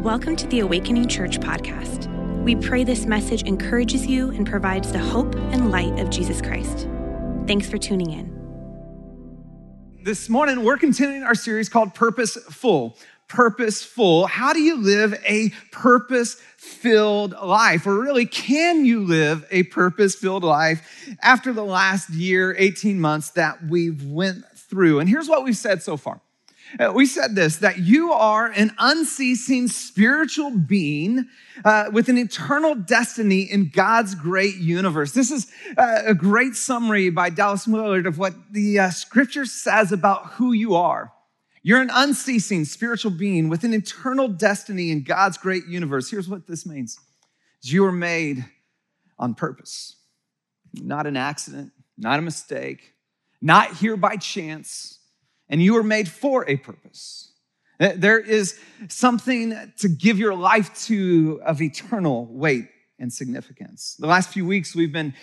Welcome to the Awakening Church podcast. We pray this message encourages you and provides the hope and light of Jesus Christ. Thanks for tuning in. This morning, we're continuing our series called Purpose Full. Purpose Full. How do you live a purpose-filled life? Or really, can you live a purpose-filled life after the last year, 18 months that we've went through? And here's what we've said so far. We said this, that you are an unceasing spiritual being with an eternal destiny in God's great universe. This is a great summary by Dallas Willard of what the scripture says about who you are. You're an unceasing spiritual being with an eternal destiny in God's great universe. Here's what this means. You were made on purpose, not an accident, not a mistake, not here by chance. And you were made for a purpose. There is something to give your life to of eternal weight and significance. The last few weeks, we've been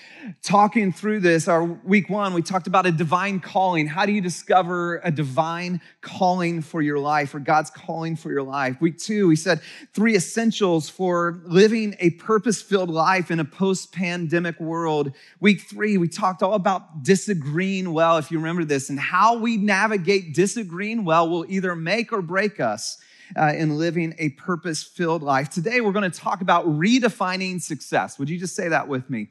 talking through this. Our week one, we talked about a divine calling. How do you discover a divine calling for your life or God's calling for your life? Week two, we said three essentials for living a purpose-filled life in a post-pandemic world. Week three, we talked all about disagreeing well, if you remember this, and how we navigate disagreeing well will either make or break us in living a purpose-filled life. Today, we're going to talk about redefining success. Would you just say that with me?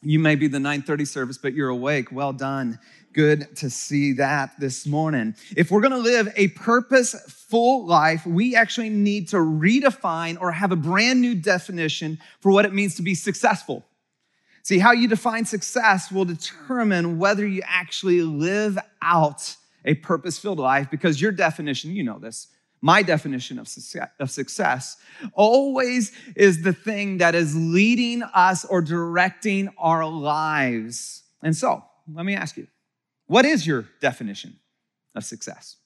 You may be the 9:30 service, but you're awake. Well done. Good to see that this morning. If we're going to live a purpose-full life, we actually need to redefine or have a brand new definition for what it means to be successful. See, how you define success will determine whether you actually live out a purpose-filled life, because your definition, you know this, my definition of success always is the thing that is leading us or directing our lives. And so, let me ask you, what is your definition of success?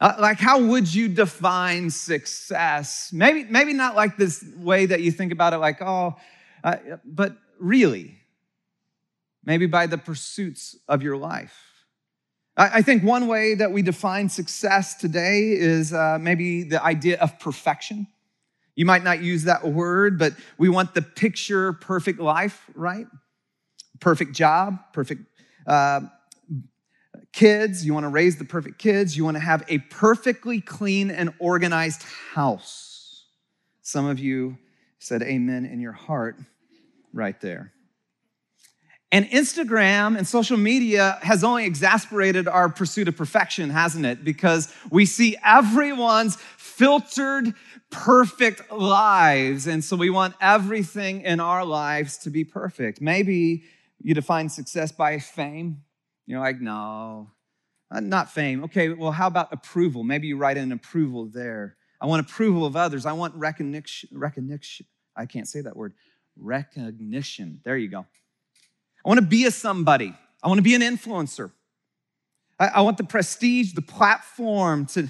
Like, how would you define success? Maybe not like this way that you think about it, like, but really, maybe by the pursuits of your life. I think one way that we define success today is maybe the idea of perfection. You might not use that word, but we want the picture perfect life, right? Perfect job, perfect kids. You want to raise the perfect kids. You want to have a perfectly clean and organized house. Some of you said amen in your heart right there. And Instagram and social media has only exacerbated our pursuit of perfection, hasn't it? Because we see everyone's filtered, perfect lives. And so we want everything in our lives to be perfect. Maybe you define success by fame. You're like, no, not fame. Okay, well, how about approval? Maybe you write in approval there. I want approval of others. I want recognition. I can't say that word. Recognition. There you go. I want to be a somebody. I want to be an influencer. I want the prestige, the platform to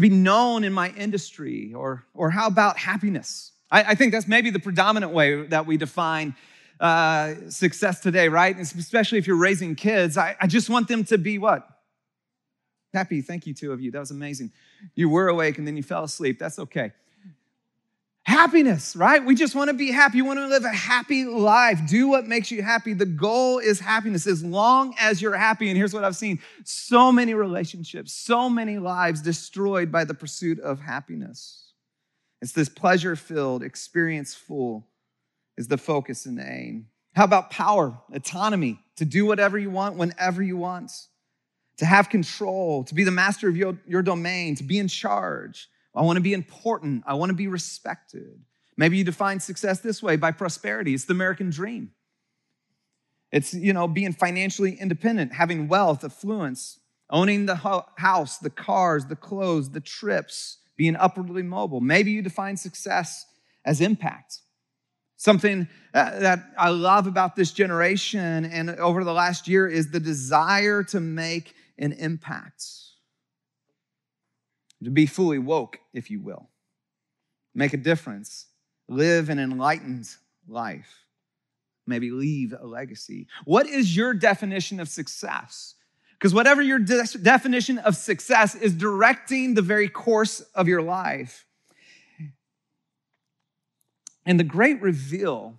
be known in my industry. Or how about happiness? I think that's maybe the predominant way that we define success today, right? And especially if you're raising kids. I just want them to be what? Happy. Thank you, two of you. That was amazing. You were awake and then you fell asleep. That's okay. Happiness, right? We just want to be happy. You want to live a happy life. Do what makes you happy. The goal is happiness as long as you're happy. And here's what I've seen. So many relationships, so many lives destroyed by the pursuit of happiness. It's this pleasure-filled, experience-full is the focus and aim. How about power, autonomy, to do whatever you want, whenever you want, to have control, to be the master of your domain, to be in charge. I want to be important. I want to be respected. Maybe you define success this way by prosperity. It's the American dream. It's, being financially independent, having wealth, affluence, owning the house, the cars, the clothes, the trips, being upwardly mobile. Maybe you define success as impact. Something that I love about this generation and over the last year is the desire to make an impact. To be fully woke, if you will. Make a difference. Live an enlightened life. Maybe leave a legacy. What is your definition of success? Because whatever your definition of success is directing the very course of your life. And the great reveal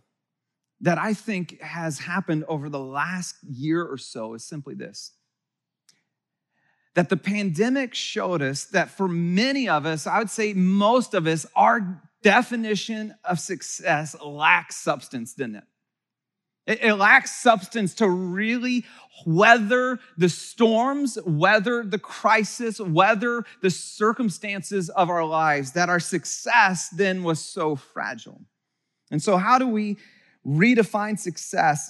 that I think has happened over the last year or so is simply this. That the pandemic showed us that for many of us, I would say most of us, our definition of success lacks substance, didn't it? It lacks substance to really weather the storms, weather the crisis, weather the circumstances of our lives, that our success then was so fragile. And so how do we redefine success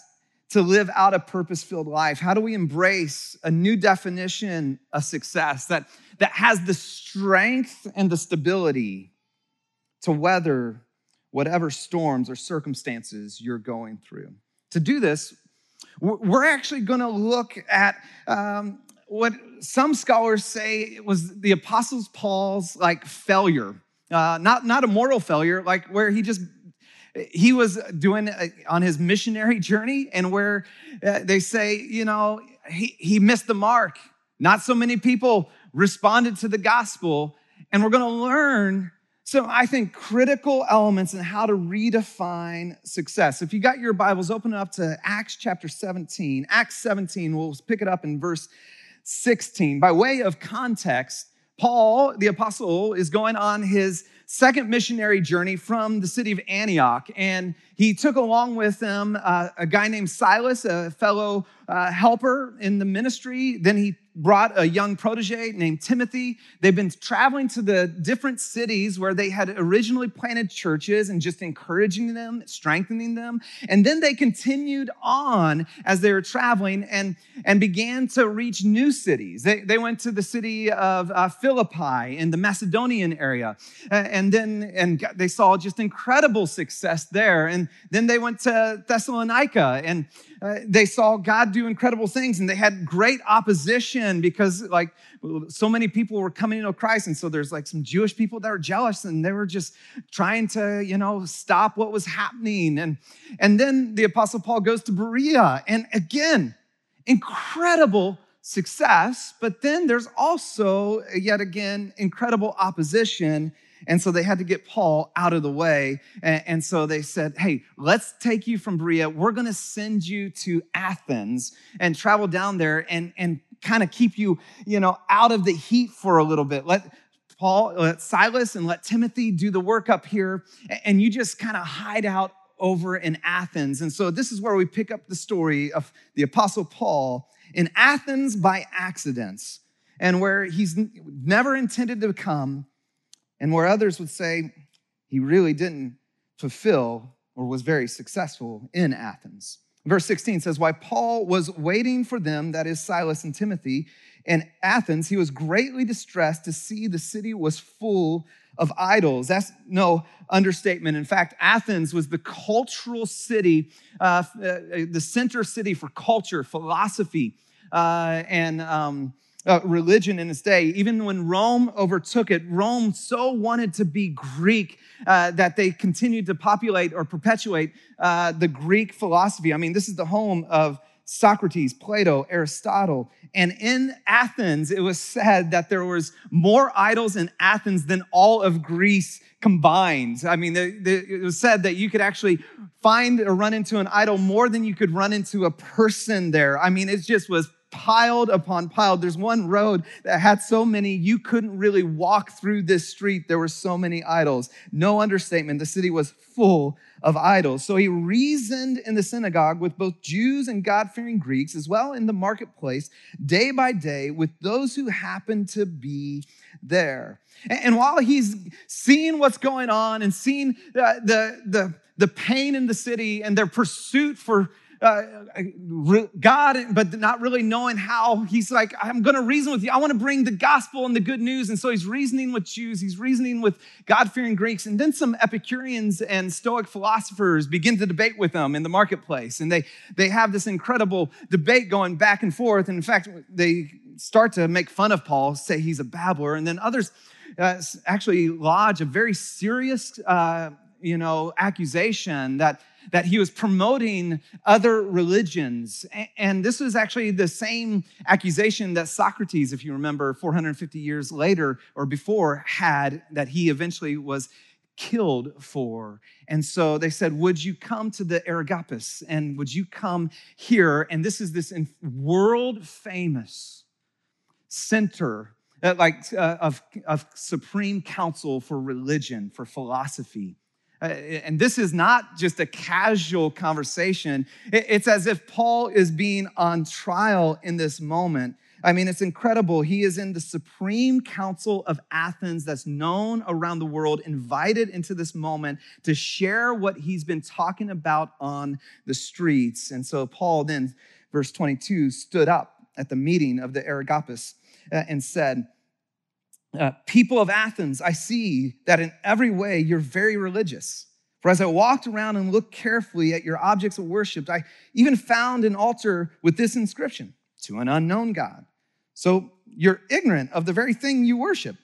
to live out a purpose-filled life? How do we embrace a new definition of success that has the strength and the stability to weather whatever storms or circumstances you're going through? To do this, we're actually going to look at what some scholars say was the Apostle Paul's like failure, not a moral failure, like where he was doing on his missionary journey, and where they say, you know, he missed the mark. Not so many people responded to the gospel, and we're going to learn some, I think, critical elements in how to redefine success. If you got your Bibles, open it up to Acts chapter 17. Acts 17, we'll pick it up in verse 16. By way of context, Paul, the apostle, is going on his second missionary journey from the city of Antioch. And he took along with him a guy named Silas, a fellow helper in the ministry. Then he brought a young protege named Timothy. They've been traveling to the different cities where they had originally planted churches and just encouraging them, strengthening them. And then they continued on as they were traveling and began to reach new cities. They went to the city of Philippi in the Macedonian area. And then they saw just incredible success there. And then they went to Thessalonica and they saw God do incredible things, and they had great opposition because like so many people were coming into Christ. And so there's like some Jewish people that were jealous, and they were just trying to, you know, stop what was happening. And then the Apostle Paul goes to Berea, and again, incredible success, but then there's also yet again, incredible opposition. And so they had to get Paul out of the way. And so they said, hey, let's take you from Berea. We're going to send you to Athens and travel down there and kind of keep you, you know, out of the heat for a little bit. Let Silas and let Timothy do the work up here. And you just kind of hide out over in Athens. And so this is where we pick up the story of the Apostle Paul in Athens by accident, and where he's never intended to come, and where others would say he really didn't fulfill or was very successful in Athens. Verse 16 says, while Paul was waiting for them, that is Silas and Timothy, in Athens, he was greatly distressed to see the city was full of idols. That's no understatement. In fact, Athens was the cultural city, the center city for culture, philosophy, and religion in its day. Even when Rome overtook it, Rome so wanted to be Greek that they continued to populate or perpetuate the Greek philosophy. I mean, this is the home of Socrates, Plato, Aristotle. And in Athens, it was said that there was more idols in Athens than all of Greece combined. I mean, it was said that you could actually find or run into an idol more than you could run into a person there. I mean, it just was piled upon piled. There's one road that had so many, you couldn't really walk through this street. There were so many idols. No understatement. The city was full of idols. So he reasoned in the synagogue with both Jews and God-fearing Greeks, as well in the marketplace, day by day, with those who happened to be there. And while he's seeing what's going on and seeing the pain in the city and their pursuit for God, but not really knowing how, he's like, I'm going to reason with you. I want to bring the gospel and the good news. And so he's reasoning with Jews. He's reasoning with God-fearing Greeks. And then some Epicureans and Stoic philosophers begin to debate with them in the marketplace. And they have this incredible debate going back and forth. And in fact, they start to make fun of Paul, say he's a babbler. And then others actually lodge a very serious accusation that that he was promoting other religions. And this was actually the same accusation that Socrates, if you remember, 450 years later or before had, that he eventually was killed for. And so they said, would you come to the Areopagus? And would you come here? And this is this world famous center of supreme council for religion, for philosophy. And this is not just a casual conversation. It's as if Paul is being on trial in this moment. I mean, it's incredible. He is in the Supreme Council of Athens that's known around the world, invited into this moment to share what he's been talking about on the streets. And so Paul then, verse 22, stood up at the meeting of the Areopagus and said, people of Athens, I see that in every way you're very religious. For as I walked around and looked carefully at your objects of worship, I even found an altar with this inscription, to an unknown God. So you're ignorant of the very thing you worship.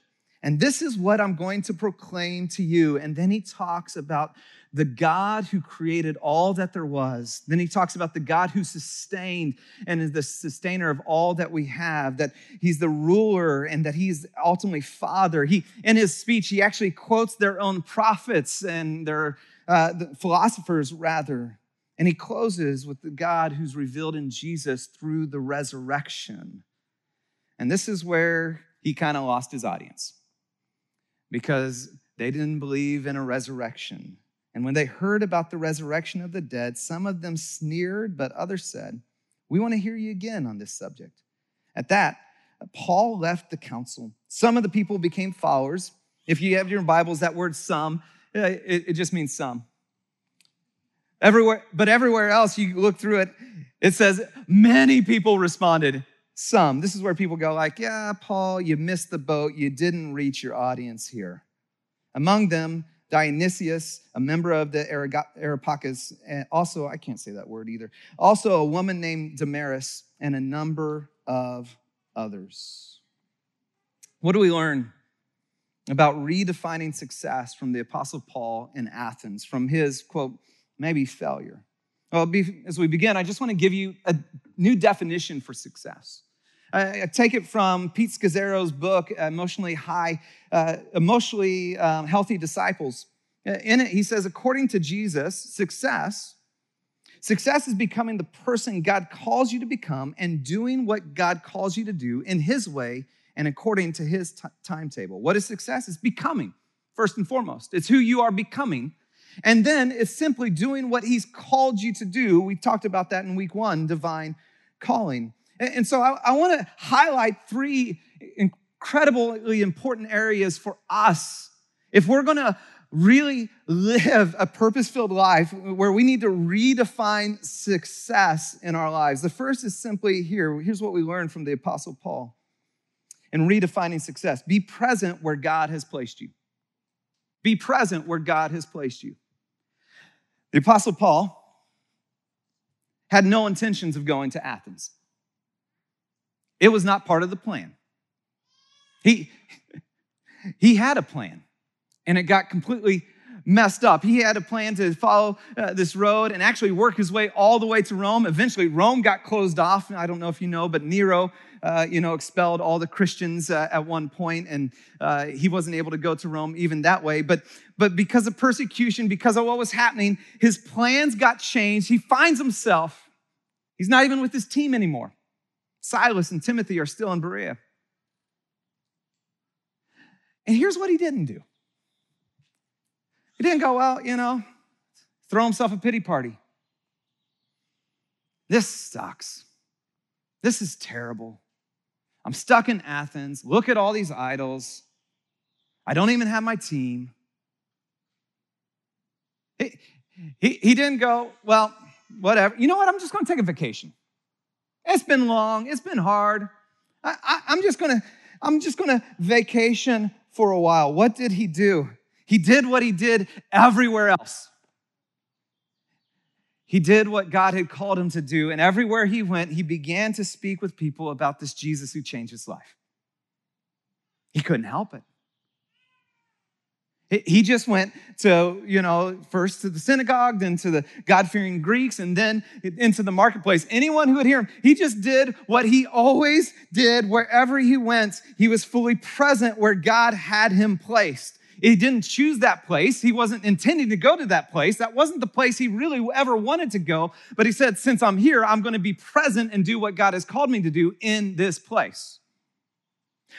And this is what I'm going to proclaim to you. And then he talks about the God who created all that there was. Then he talks about the God who sustained and is the sustainer of all that we have, that he's the ruler and that he's ultimately Father. He, in his speech, he actually quotes their own prophets and their philosophers, rather. And he closes with the God who's revealed in Jesus through the resurrection. And this is where he kind of lost his audience, because they didn't believe in a resurrection. And when they heard about the resurrection of the dead, some of them sneered, but others said, "We want to hear you again on this subject." At that, Paul left the council. Some of the people became followers. If you have your Bibles, that word "some," it just means some. Everywhere else you look through it, it says many people responded. Some. This is where people go like, yeah, Paul, you missed the boat. You didn't reach your audience here. Among them, Dionysius, a member of the Areopagus, and also, I can't say that word either, also a woman named Damaris, and a number of others. What do we learn about redefining success from the Apostle Paul in Athens, from his, quote, maybe failure? Well, as we begin, I just want to give you a new definition for success. I take it from Pete Scazzaro's book, Emotionally Healthy Disciples. In it, he says, according to Jesus, success is becoming the person God calls you to become and doing what God calls you to do in his way and according to his timetable. What is success? It's becoming, first and foremost. It's who you are becoming. And then it's simply doing what he's called you to do. We talked about that in week one, divine calling. And so I want to highlight three incredibly important areas for us. If we're going to really live a purpose-filled life where we need to redefine success in our lives. The first is simply here. Here's what we learned from the Apostle Paul in redefining success. Be present where God has placed you. Be present where God has placed you. The Apostle Paul had no intentions of going to Athens. It was not part of the plan. He had a plan, and it got completely messed up. He had a plan to follow this road and actually work his way all the way to Rome. Eventually, Rome got closed off. I don't know if you know, but Nero expelled all the Christians at one point, and he wasn't able to go to Rome even that way. But because of persecution, because of what was happening, his plans got changed. He finds himself, he's not even with his team anymore. Silas and Timothy are still in Berea. And here's what he didn't do. He didn't go, throw himself a pity party. This sucks. This is terrible. I'm stuck in Athens. Look at all these idols. I don't even have my team. He didn't go, well, whatever. You know what? I'm just going to take a vacation. It's been long. It's been hard. I'm just going to vacation for a while. What did he do? He did what he did everywhere else. He did what God had called him to do, and everywhere he went, he began to speak with people about this Jesus who changed his life. He couldn't help it. He just went to, first to the synagogue, then to the God-fearing Greeks, and then into the marketplace. Anyone who would hear him, he just did what he always did wherever he went. He was fully present where God had him placed. He didn't choose that place. He wasn't intending to go to that place. That wasn't the place he really ever wanted to go. But he said, since I'm here, I'm going to be present and do what God has called me to do in this place.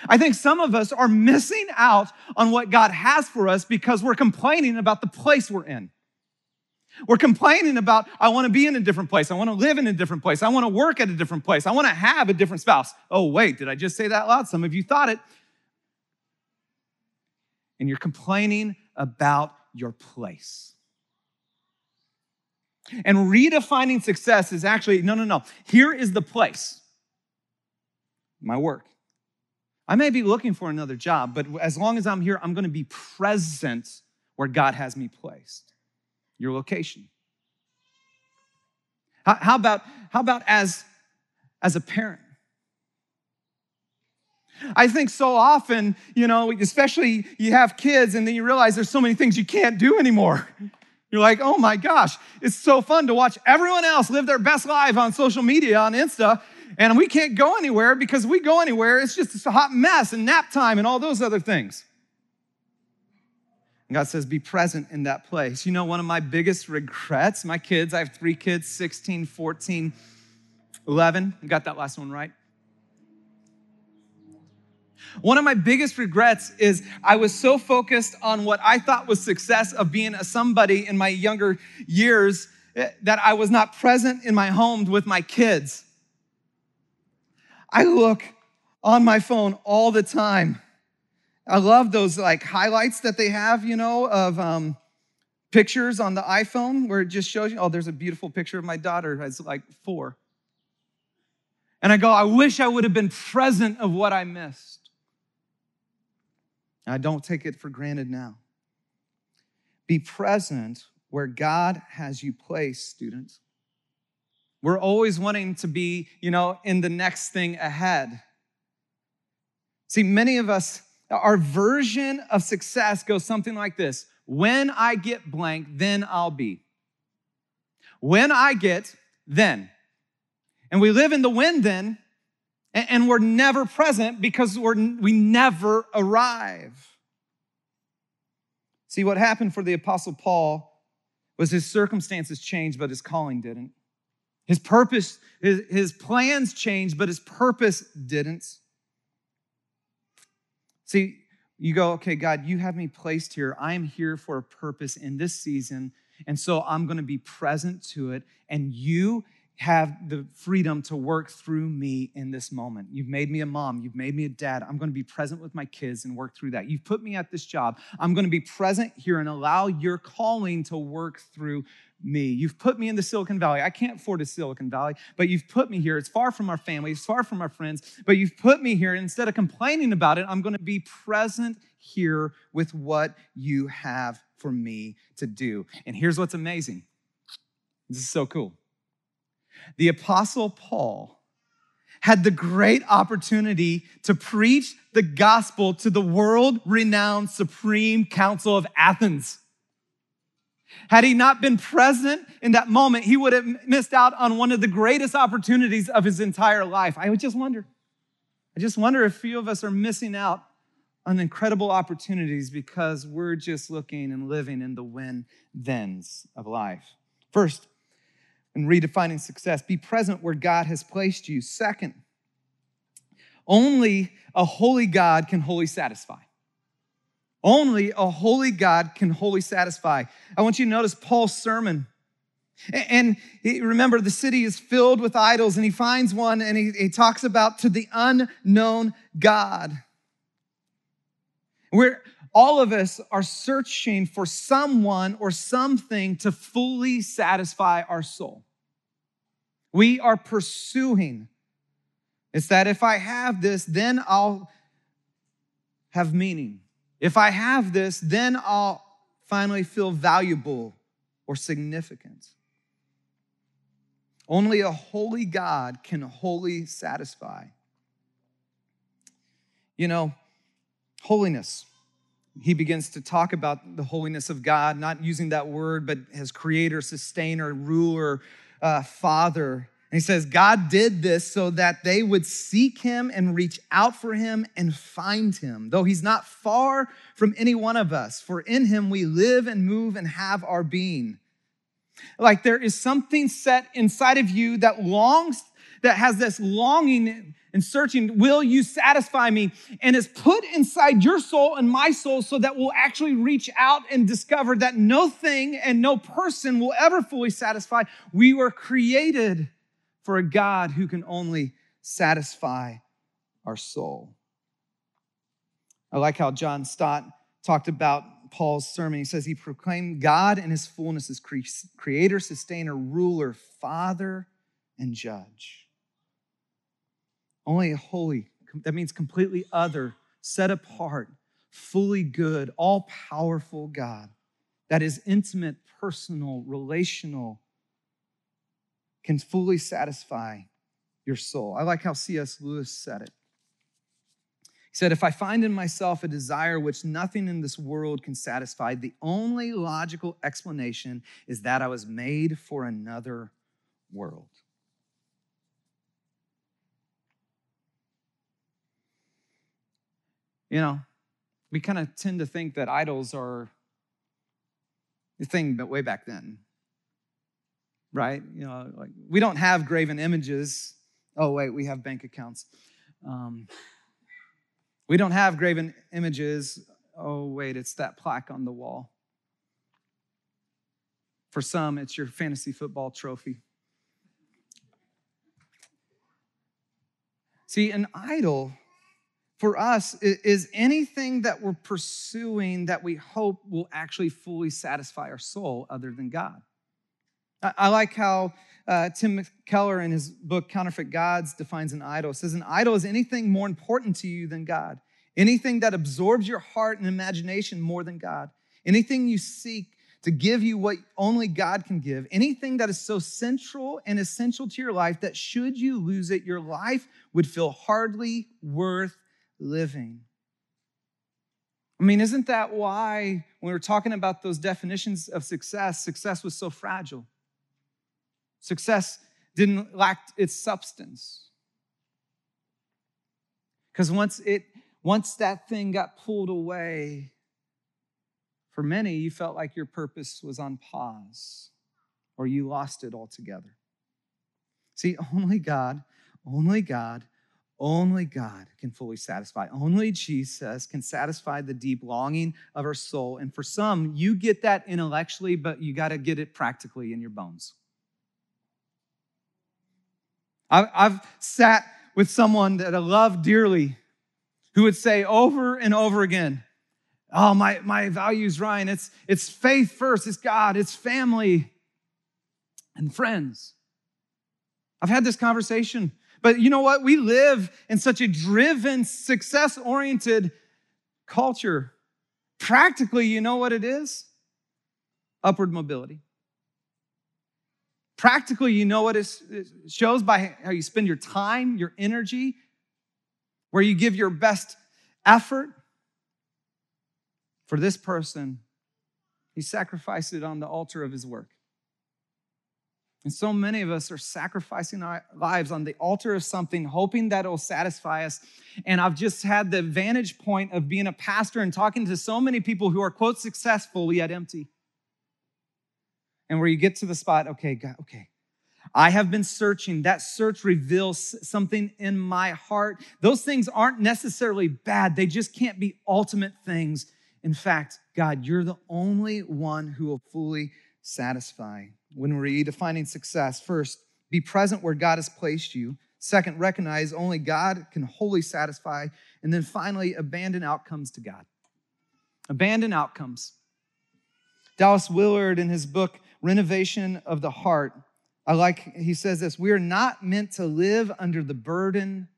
I think some of us are missing out on what God has for us because we're complaining about the place we're in. We're complaining about, I want to be in a different place. I want to live in a different place. I want to work at a different place. I want to have a different spouse. Oh, wait, did I just say that loud? Some of you thought it. And you're complaining about your place. And redefining success is actually, no. Here is the place. My work. I may be looking for another job, but as long as I'm here, I'm going to be present where God has me placed. Your location. How about as a parent? I think so often, especially you have kids and then you realize there's so many things you can't do anymore. You're like, oh my gosh, it's so fun to watch everyone else live their best life on social media, on Insta, and we can't go anywhere because if we go anywhere, it's just a hot mess and nap time and all those other things. And God says, be present in that place. One of my biggest regrets, my kids, I have 3 kids, 16, 14, 11. I got that last one right. One of my biggest regrets is I was so focused on what I thought was success of being somebody in my younger years that I was not present in my home with my kids. I look on my phone all the time. I love those highlights that they have, of pictures on the iPhone where it just shows you, oh, there's a beautiful picture of my daughter. It's 4. And I go, I wish I would have been present of what I missed. I don't take it for granted now. Be present where God has you placed, students. We're always wanting to be, in the next thing ahead. See, many of us, our version of success goes something like this. When I get blank, then I'll be. When I get, then. And we live in the when then. And we're never present because we never arrive. See, what happened for the Apostle Paul was his circumstances changed, but his calling didn't. His purpose, his plans changed, but his purpose didn't. See, you go, okay, God, you have me placed here. I am here for a purpose in this season, and so I'm going to be present to it, and you have the freedom to work through me in this moment. You've made me a mom. You've made me a dad. I'm going to be present with my kids and work through that. You've put me at this job. I'm going to be present here and allow your calling to work through me. You've put me in the Silicon Valley. I can't afford a Silicon Valley, but you've put me here. It's far from our family. It's far from our friends, but you've put me here. And instead of complaining about it, I'm going to be present here with what you have for me to do. And here's what's amazing. This is so cool. The Apostle Paul had the great opportunity to preach the gospel to the world-renowned Supreme Council of Athens. Had he not been present in that moment, he would have missed out on one of the greatest opportunities of his entire life. I just wonder if few of us are missing out on incredible opportunities because we're just looking and living in the when-thens of life. First, and redefining success. Be present where God has placed you. Second, only a holy God can wholly satisfy. Only a holy God can wholly satisfy. I want you to notice Paul's sermon. And remember, the city is filled with idols, and he finds one, and he talks about to the unknown God. We're all of us are searching for someone or something to fully satisfy our soul. We are pursuing. It's that if I have this, then I'll have meaning. If I have this, then I'll finally feel valuable or significant. Only a holy God can wholly satisfy. Holiness. he begins to talk about the holiness of God, not using that word, but as creator, sustainer, ruler, father. And he says, God did this so that they would seek him and reach out for him and find him, though he's not far from any one of us, for in him we live and move and have our being. Like there is something set inside of you that longs, that has this longing and searching, will you satisfy me? And it's put inside your soul and my soul so that we'll actually reach out and discover that no thing and no person will ever fully satisfy. We were created for a God who can only satisfy our soul. I like how John Stott talked about Paul's sermon. He says he proclaimed God in his fullness as creator, sustainer, ruler, father, and judge. Only a holy, that means completely other, set apart, fully good, all-powerful God that is intimate, personal, relational, can fully satisfy your soul. I like how C.S. Lewis said it. He said, if I find in myself a desire which nothing in this world can satisfy, the only logical explanation is that I was made for another world. You know, we kind of tend to think that idols are the thing but way back then, right? You know, like we don't have graven images. Oh, wait, we have bank accounts. We don't have graven images. Oh, wait, it's that plaque on the wall. For some, it's your fantasy football trophy. See, an idol for us is anything that we're pursuing that we hope will actually fully satisfy our soul other than God. I like how Tim Keller in his book, Counterfeit Gods, defines an idol. It says an idol is anything more important to you than God, anything that absorbs your heart and imagination more than God, anything you seek to give you what only God can give, anything that is so central and essential to your life that should you lose it, your life would feel hardly worth living. I mean, isn't that why when we were talking about those definitions of success, success was so fragile? Success didn't lack its substance. Because once that thing got pulled away, for many, you felt like your purpose was on pause or you lost it altogether. See, only God can fully satisfy. Only Jesus can satisfy the deep longing of our soul. And for some, you get that intellectually, but you got to get it practically in your bones. I've sat with someone that I love dearly who would say over and over again, oh, my values, Ryan, it's faith first, it's God, it's family and friends. I've had this conversation. But you know what? We live in such a driven, success-oriented culture. Practically, you know what it is? Upward mobility. Practically, you know what it shows by how you spend your time, your energy, where you give your best effort. For this person, he sacrificed it on the altar of his work. And so many of us are sacrificing our lives on the altar of something, hoping that it'll satisfy us. And I've just had the vantage point of being a pastor and talking to so many people who are, quote, successful, yet empty. And where you get to the spot, okay, God, okay, I have been searching. That search reveals something in my heart. Those things aren't necessarily bad. They just can't be ultimate things. In fact, God, you're the only one who will fully satisfy. When we're redefining success, first, be present where God has placed you. Second, recognize only God can wholly satisfy. And then finally, abandon outcomes to God. Abandon outcomes. Dallas Willard in his book, Renovation of the Heart, he says this, we are not meant to live under the burden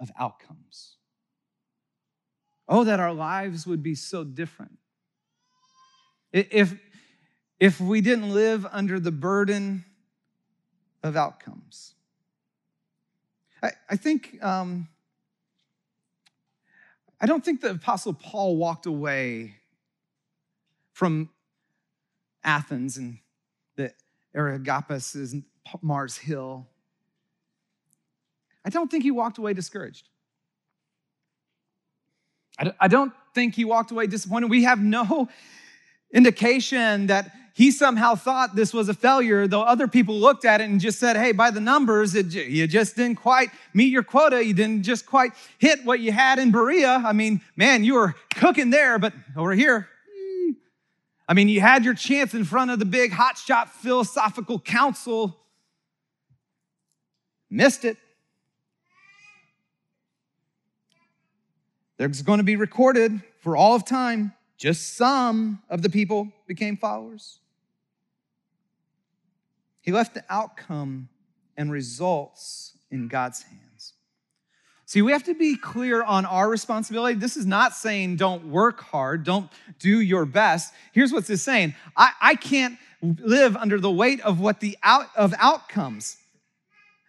of outcomes. Oh, that our lives would be so different. If we didn't live under the burden of outcomes. I think, I don't think the Apostle Paul walked away from Athens, and the Areopagus is Mars Hill. I don't think he walked away discouraged. I don't think he walked away disappointed. We have no indication that he somehow thought this was a failure, though other people looked at it and just said, hey, by the numbers, you just didn't quite meet your quota. You didn't just quite hit what you had in Berea. I mean, man, you were cooking there, but over here, I mean, you had your chance in front of the big hotshot philosophical council. Missed it. There's going to be recorded for all of time, just some of the people became followers. He left the outcome and results in God's hands. See, we have to be clear on our responsibility. This is not saying don't work hard, don't do your best. Here's what this is saying. I can't live under the weight of what the outcomes.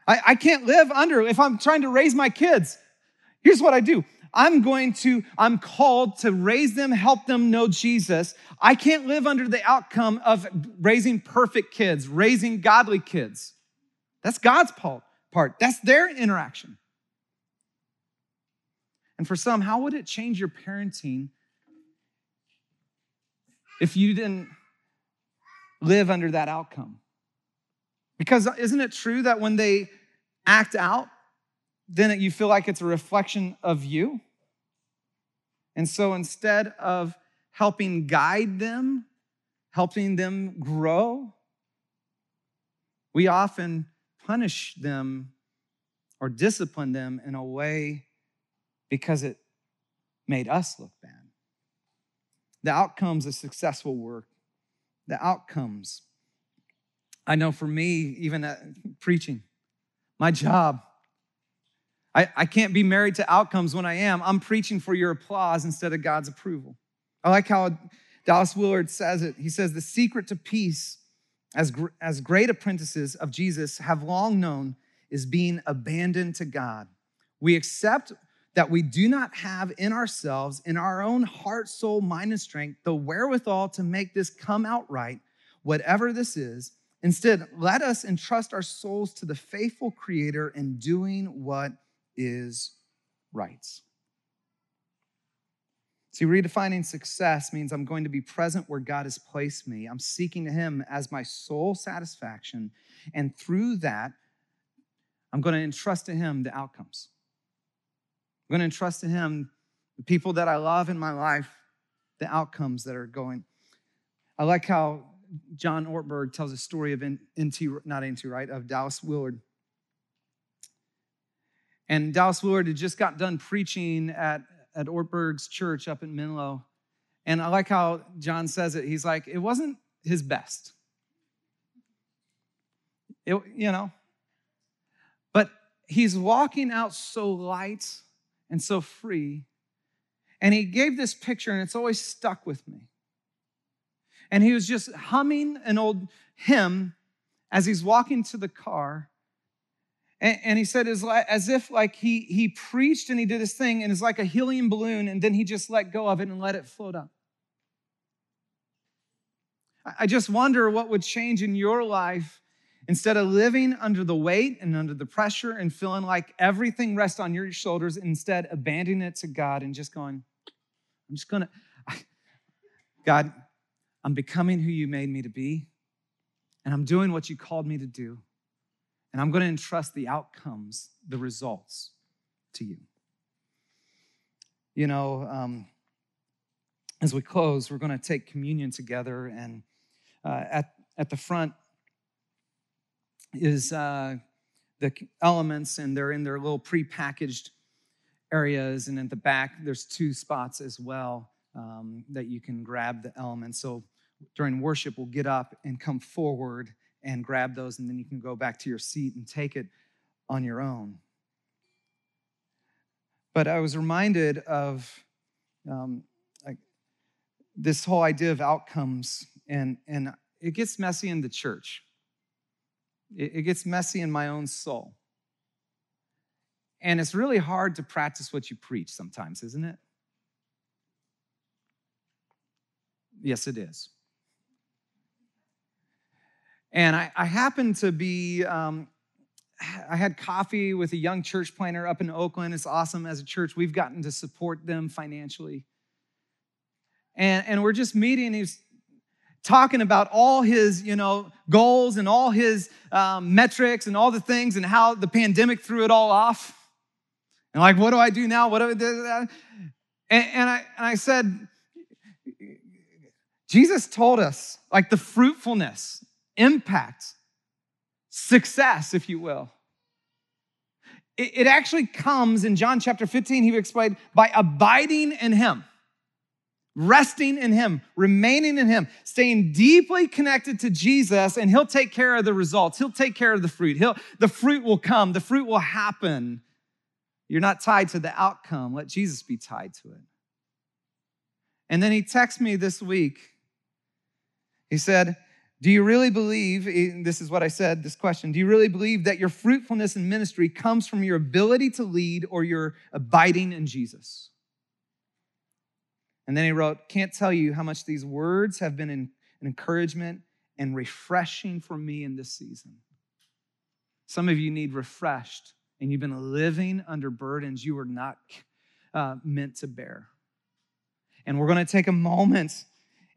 I can't live under, if I'm trying to raise my kids, here's what I do. I'm called to raise them, help them know Jesus. I can't live under the outcome of raising perfect kids, raising godly kids. That's God's part. That's their interaction. And for some, how would it change your parenting if you didn't live under that outcome? Because isn't it true that when they act out, then you feel like it's a reflection of you? And so instead of helping guide them, helping them grow, we often punish them or discipline them in a way because it made us look bad. The outcomes of successful work, the outcomes. I know for me, even at preaching, my job, I can't be married to outcomes when I am. I'm preaching for your applause instead of God's approval. I like how Dallas Willard says it. He says, the secret to peace, as great apprentices of Jesus have long known, is being abandoned to God. We accept that we do not have in ourselves, in our own heart, soul, mind, and strength, the wherewithal to make this come out right, whatever this is. Instead, let us entrust our souls to the faithful Creator in doing what is right. See, redefining success means I'm going to be present where God has placed me. I'm seeking Him as my sole satisfaction. And through that, I'm going to entrust to Him the outcomes. I'm going to entrust to Him the people that I love in my life, the outcomes that are going. I like how John Ortberg tells a story of of Dallas Willard. And Dallas Willard had just got done preaching at Ortberg's church up in Menlo. And I like how John says it. He's like, it wasn't his best. But he's walking out so light and so free. And he gave this picture, and it's always stuck with me. And he was just humming an old hymn as he's walking to the car. And he said, as if like he preached and he did his thing, and it's like a helium balloon, and then he just let go of it and let it float up. I just wonder what would change in your life instead of living under the weight and under the pressure and feeling like everything rests on your shoulders, instead abandoning it to God and just going, God, I'm becoming who you made me to be, and I'm doing what you called me to do, and I'm going to entrust the outcomes, the results, to you. As we close, we're going to take communion together, and at the front is the elements, and they're in their little prepackaged areas, and at the back, there's two spots as well. That you can grab the elements. So during worship, we'll get up and come forward and grab those, and then you can go back to your seat and take it on your own. But I was reminded of this whole idea of outcomes, and it gets messy in the church. It gets messy in my own soul. And it's really hard to practice what you preach sometimes, isn't it? Yes, it is. And I happened to be, I had coffee with a young church planner up in Oakland. It's awesome. As a church, we've gotten to support them financially. And we're just meeting. He's talking about all his, goals and all his metrics and all the things and how the pandemic threw it all off. And like, what do I do now? What do I do? And I said, Jesus told us, like, the fruitfulness, impact, success, if you will. It actually comes in John chapter 15, he explained, by abiding in him, resting in him, remaining in him, staying deeply connected to Jesus, and he'll take care of the results. He'll take care of the fruit. The fruit will come. The fruit will happen. You're not tied to the outcome. Let Jesus be tied to it. And then he texted me this week. He said, do you really believe, this is what I said, this question, do you really believe that your fruitfulness in ministry comes from your ability to lead or your abiding in Jesus? And then he wrote, can't tell you how much these words have been an encouragement and refreshing for me in this season. Some of you need refreshed, and you've been living under burdens you were not meant to bear. And we're going to take a moment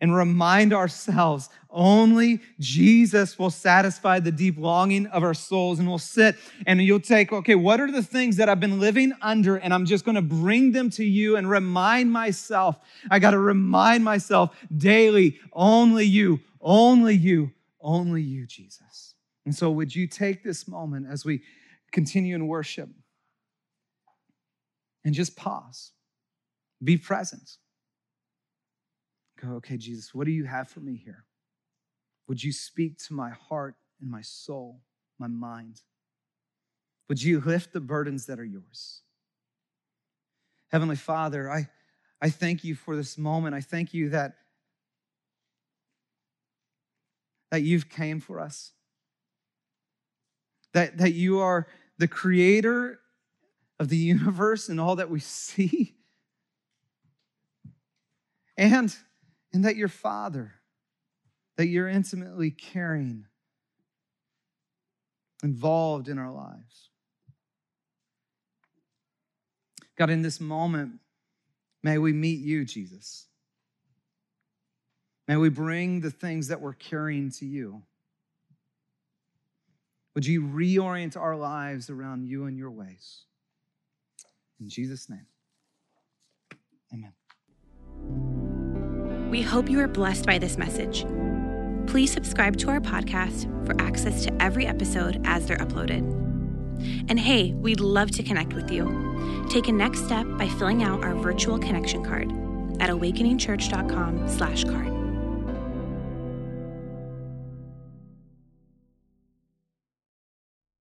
and remind ourselves only Jesus will satisfy the deep longing of our souls. And we'll sit and you'll take, okay, what are the things that I've been living under? And I'm just going to bring them to you and remind myself. I got to remind myself daily, only you, only you, only you, Jesus. And so would you take this moment as we continue in worship and just pause, be present. Go, okay, Jesus, what do you have for me here? Would you speak to my heart and my soul, my mind? Would you lift the burdens that are yours? Heavenly Father, I thank you for this moment. I thank you that you've came for us, that you are the creator of the universe and all that we see, and that your Father, that you're intimately caring, involved in our lives. God, in this moment, may we meet you, Jesus. May we bring the things that we're carrying to you. Would you reorient our lives around you and your ways? In Jesus' name, amen. We hope you are blessed by this message. Please subscribe to our podcast for access to every episode as they're uploaded. And hey, we'd love to connect with you. Take a next step by filling out our virtual connection card at awakeningchurch.com/card.